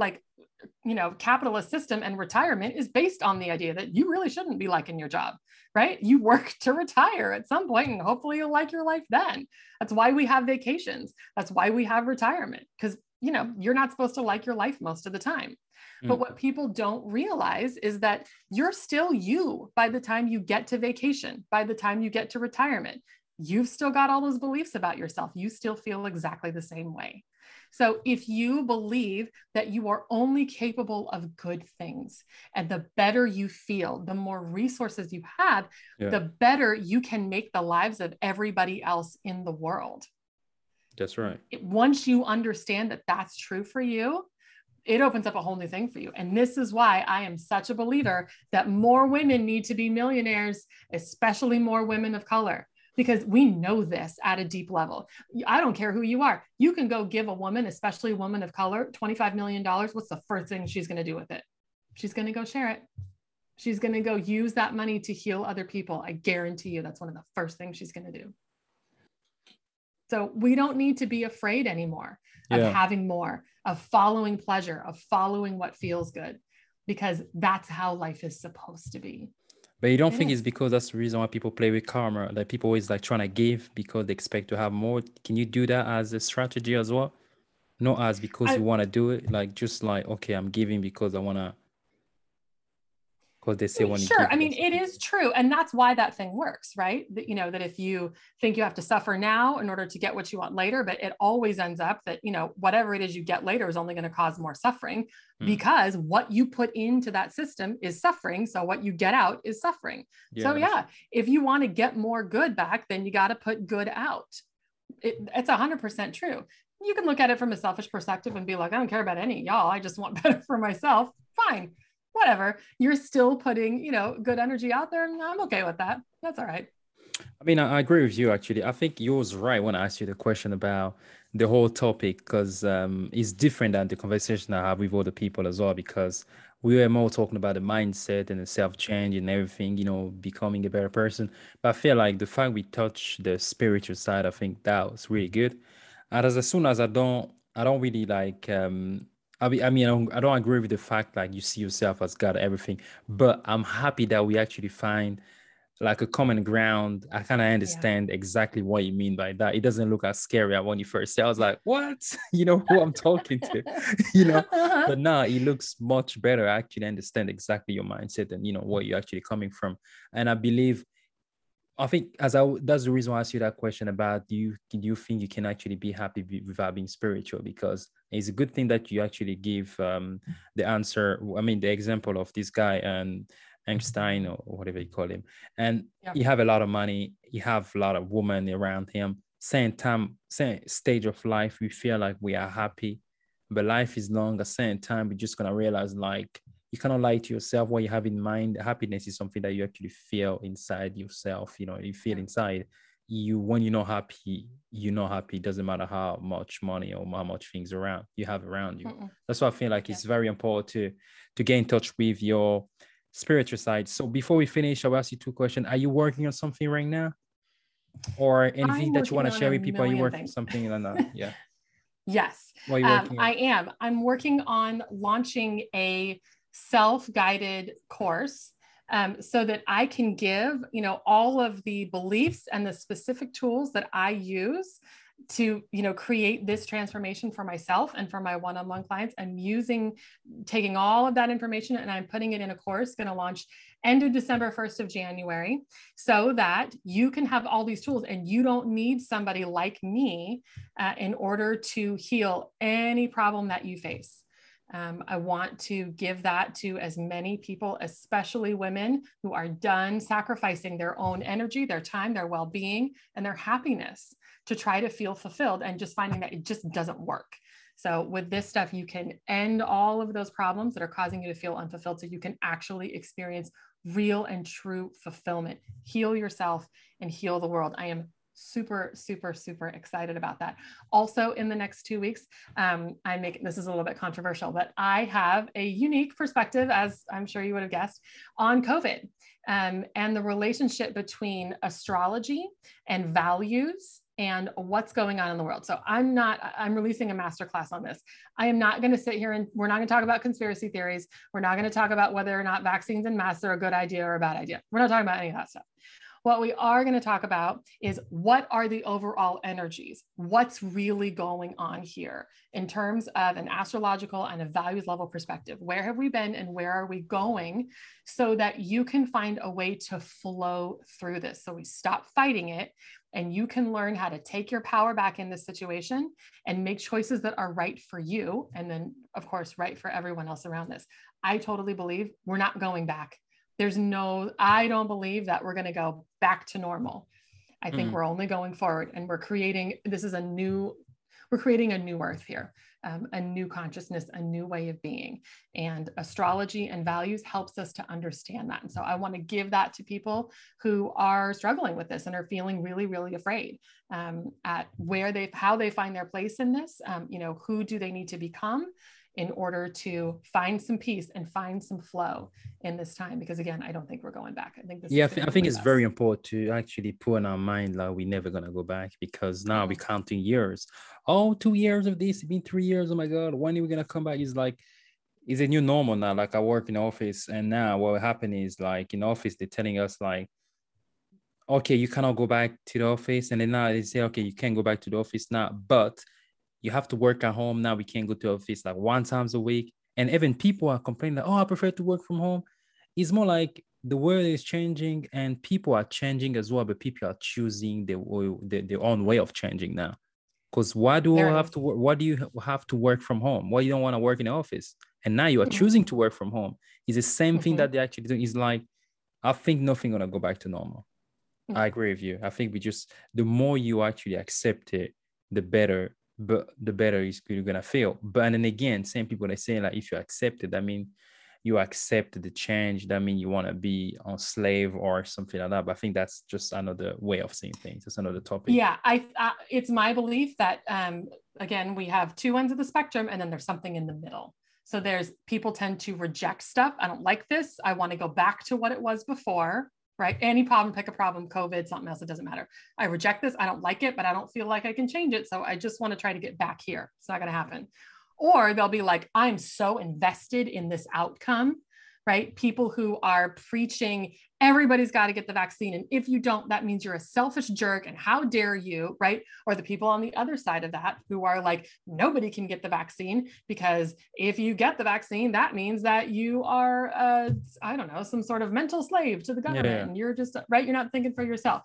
capitalist system and retirement is based on the idea that you really shouldn't be liking your job, right? You work to retire at some point and hopefully you'll like your life then. That's why we have vacations. That's why we have retirement, because you're not supposed to like your life most of the time. But what people don't realize is that you're still you by the time you get to vacation, by the time you get to retirement. You've still got all those beliefs about yourself. You still feel exactly the same way. So if you believe that you are only capable of good things, and the better you feel, the more resources you have, the better you can make the lives of everybody else in the world. That's right. Once you understand that that's true for you, it opens up a whole new thing for you. And this is why I am such a believer that more women need to be millionaires, especially more women of color, because we know this at a deep level. I don't care who you are. You can go give a woman, especially a woman of color, $25 million. What's the first thing she's going to do with it? She's going to go share it. She's going to go use that money to heal other people. I guarantee you that's one of the first things she's going to do. So we don't need to be afraid anymore of having more, of following pleasure, of following what feels good, because that's how life is supposed to be. But you don't think it's because that's the reason why people play with karma, that people always trying to give because they expect to have more. Can you do that as a strategy as well? Not as because you want to do it, okay, I'm giving because I want to. They say it is true. And that's why that thing works, right? That, that if you think you have to suffer now in order to get what you want later, but it always ends up that, whatever it is you get later is only going to cause more suffering because what you put into that system is suffering. So what you get out is suffering. Yeah, so if you want to get more good back, then you got to put good out. It's 100% true. You can look at it from a selfish perspective and be like, I don't care about any of y'all. I just want better for myself. Fine. Whatever, you're still putting, good energy out there. And I'm okay with that. That's all right. I mean, I agree with you, actually. I think you was right when I asked you the question about the whole topic, because it's different than the conversation I have with other people as well, because we were more talking about the mindset and the self-change and everything, becoming a better person. But I feel like the fact we touch the spiritual side, I think that was really good. And as soon as I don't really I don't agree with the fact you see yourself as God, everything, but I'm happy that we actually find a common ground. I kind of understand exactly what you mean by that. It doesn't look as scary when you first say, I was like, what? You know who I'm talking to, but now it looks much better. I actually understand exactly your mindset and what you're actually coming from. And I think that's the reason why I asked you that question about do you think you can actually be happy without being spiritual? Because it's a good thing that you actually give the answer. I mean, the example of this guy and Einstein or whatever you call him. And he have a lot of money. He have a lot of women around him. Same stage of life. We feel like we are happy, but life is long. At same time, we're just going to realize you cannot lie to yourself what you have in mind. Happiness is something that you actually feel inside yourself. You feel inside you when you're not happy. You're not happy. It doesn't matter how much money or how much things around you have around you. That's why I feel it's very important to get in touch with your spiritual side. So before we finish, I'll ask you two questions. Are you working on something right now, or anything that you want to share with people? Are you working on something or not? Yeah. Yes, I am. I'm working on launching a self-guided course so that I can give, all of the beliefs and the specific tools that I use to, create this transformation for myself and for my one-on-one clients. I'm taking all of that information and I'm putting it in a course, going to launch end of December, 1st of January, so that you can have all these tools and you don't need somebody like me in order to heal any problem that you face. I want to give that to as many people, especially women who are done sacrificing their own energy, their time, their well-being, and their happiness to try to feel fulfilled and just finding that it just doesn't work. So with this stuff, you can end all of those problems that are causing you to feel unfulfilled, so you can actually experience real and true fulfillment, heal yourself and heal the world. I am super, super, super excited about that. Also, in the next 2 weeks, this is a little bit controversial, but I have a unique perspective, as I'm sure you would have guessed, on COVID and the relationship between astrology and values and what's going on in the world. So I'm releasing a masterclass on this. I am not going to sit here and we're not going to talk about conspiracy theories. We're not going to talk about whether or not vaccines and masks are a good idea or a bad idea. We're not talking about any of that stuff. What we are going to talk about is what are the overall energies? What's really going on here in terms of an astrological and a values level perspective? Where have we been and where are we going, so that you can find a way to flow through this? So we stop fighting it and you can learn how to take your power back in this situation and make choices that are right for you. And then, of course, right for everyone else around this. I totally believe we're not going back. I don't believe that we're going to go back to normal. I think we're only going forward, and we're creating a new earth here, a new consciousness, a new way of being, and astrology and values helps us to understand that. And so I want to give that to people who are struggling with this and are feeling really, really afraid at how they find their place in this, who do they need to become in order to find some peace and find some flow in this time. Because again, I don't think we're going back. I think it's very important to actually put in our mind that we're never going to go back, because now we're counting years. Oh, 2 years of this, it's been 3 years. Oh my God, when are we going to come back? It's like, it's a new normal now. Like, I work in office, and now what happened is, like, in office, they're telling us, like, okay, you cannot go back to the office. And then now they say, okay, you can go back to the office now, but you have to work at home. Now we can't go to office like 1 time a week. And even people are complaining that, oh, I prefer to work from home. It's more like the world is changing and people are changing as well, but people are choosing their own way of changing now. Because why do you have to work from home? Why you don't want to work in the office? And now you are choosing to work from home. It's the same thing that they actually do. It's like, I think nothing gonna go back to normal. I agree with you. I think the more you actually accept it, the better is you're gonna feel. But then again, same people that say, like, if you accept it, that means you accept the change. That means you want to be a slave or something like that. But I think that's just another way of seeing things. That's another topic. Yeah, it's my belief that again, we have 2 ends of the spectrum, and then there's something in the middle. So there's people tend to reject stuff. I don't like this. I want to go back to what it was before. Right? Any problem, pick a problem, COVID, something else, it doesn't matter. I reject this. I don't like it, but I don't feel like I can change it. So I just want to try to get back here. It's not going to happen. Or they'll be like, I'm so invested in this outcome, right? People who are preaching, everybody's got to get the vaccine. And if you don't, that means you're a selfish jerk. And how dare you, right? Or the people on the other side of that who are like, nobody can get the vaccine, because if you get the vaccine, that means that you are, some sort of mental slave to the government. Yeah. And you're just, right? You're not thinking for yourself.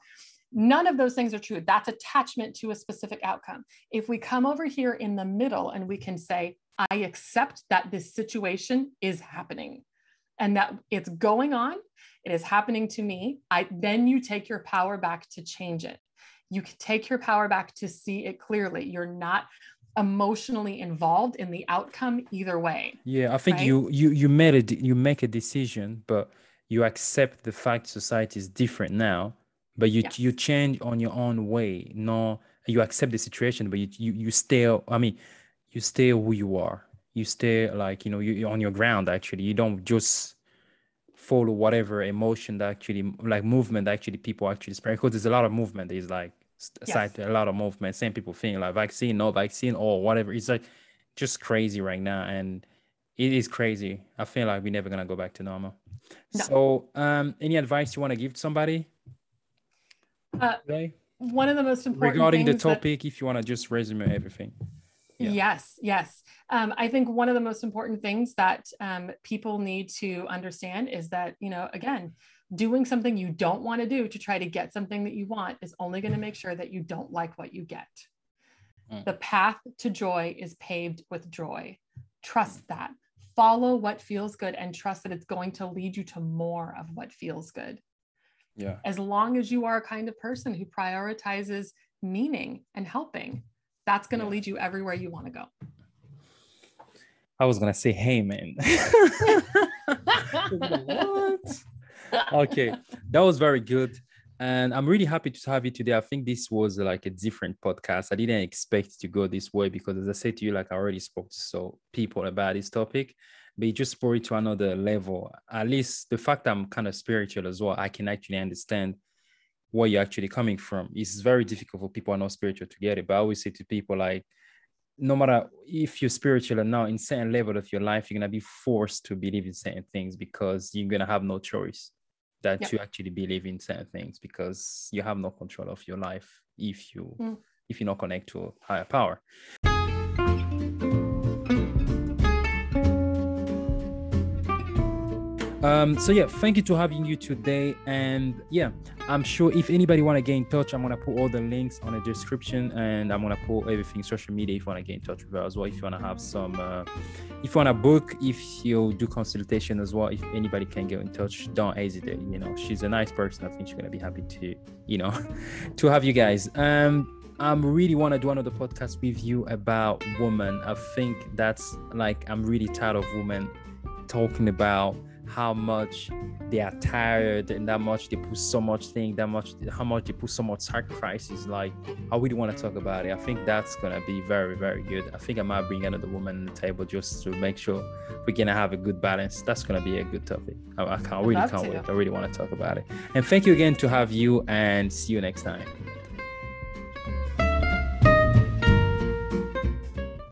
None of those things are true. That's attachment to a specific outcome. If we come over here in the middle and we can say, I accept that this situation is happening, and that it's going on, it is happening to me, then you take your power back to change it. You can take your power back to see it clearly. You're not emotionally involved in the outcome either way. Yeah, I think, right? You make a decision, but you accept the fact society is different now, but you change on your own way. No, you accept the situation, but you stay who you are. You stay you're on your ground, actually. You don't just follow whatever emotion that actually, like movement, that actually people actually spread. Because there's a lot of movement. There's like a lot of movement. Same people think like vaccine, no vaccine, or whatever. It's like just crazy right now. And it is crazy. I feel like we're never going to go back to normal. No. So any advice you want to give to somebody today? One of the most important regarding the topic, if you want to just resume everything. Yeah. Yes. I think one of the most important things that people need to understand is that, again, doing something you don't want to do to try to get something that you want is only going to make sure that you don't like what you get. The path to joy is paved with joy. Trust that. Follow what feels good and trust that it's going to lead you to more of what feels good. Yeah. As long as you are a kind of person who prioritizes meaning and helping, that's going to lead you everywhere you want to go. I was gonna say Haman. What? Okay, that was very good. And I'm really happy to have you today. I think this was like a different podcast. I didn't expect to go this way because, as I said to you, like I already spoke to so people about this topic, but it just brought it to another level. At least the fact that I'm kind of spiritual as well, I can actually understand where you're actually coming from. It's very difficult for people who are not spiritual to get it. But I always say to people, like, no matter if you're spiritual or not, in certain level of your life, you're going to be forced to believe in certain things because you're going to have no choice that you actually believe in certain things, because you have no control of your life if you not connect to a higher power. So yeah, thank you to having you today. And yeah, I'm sure if anybody want to get in touch, I'm going to put all the links on the description, and I'm going to put everything social media if you want to get in touch with her as well. If you want to have some, if you want to book, if you do consultation as well, if anybody can get in touch, don't hesitate. You know, she's a nice person. I think she's going to be happy to, you know, to have you guys. I really want to do another podcast with you about women. I think that's like, I'm really tired of women talking about how much they are tired and that much they put so much thing, that much how much they put so much sacrifices. Like, I really want to talk about it. I think that's gonna be very, very good. I think I might bring another woman to the table just to make sure we're gonna have a good balance. That's gonna be a good topic. I really can't wait. I really want to talk about it. And thank you again to have you, and see you next time.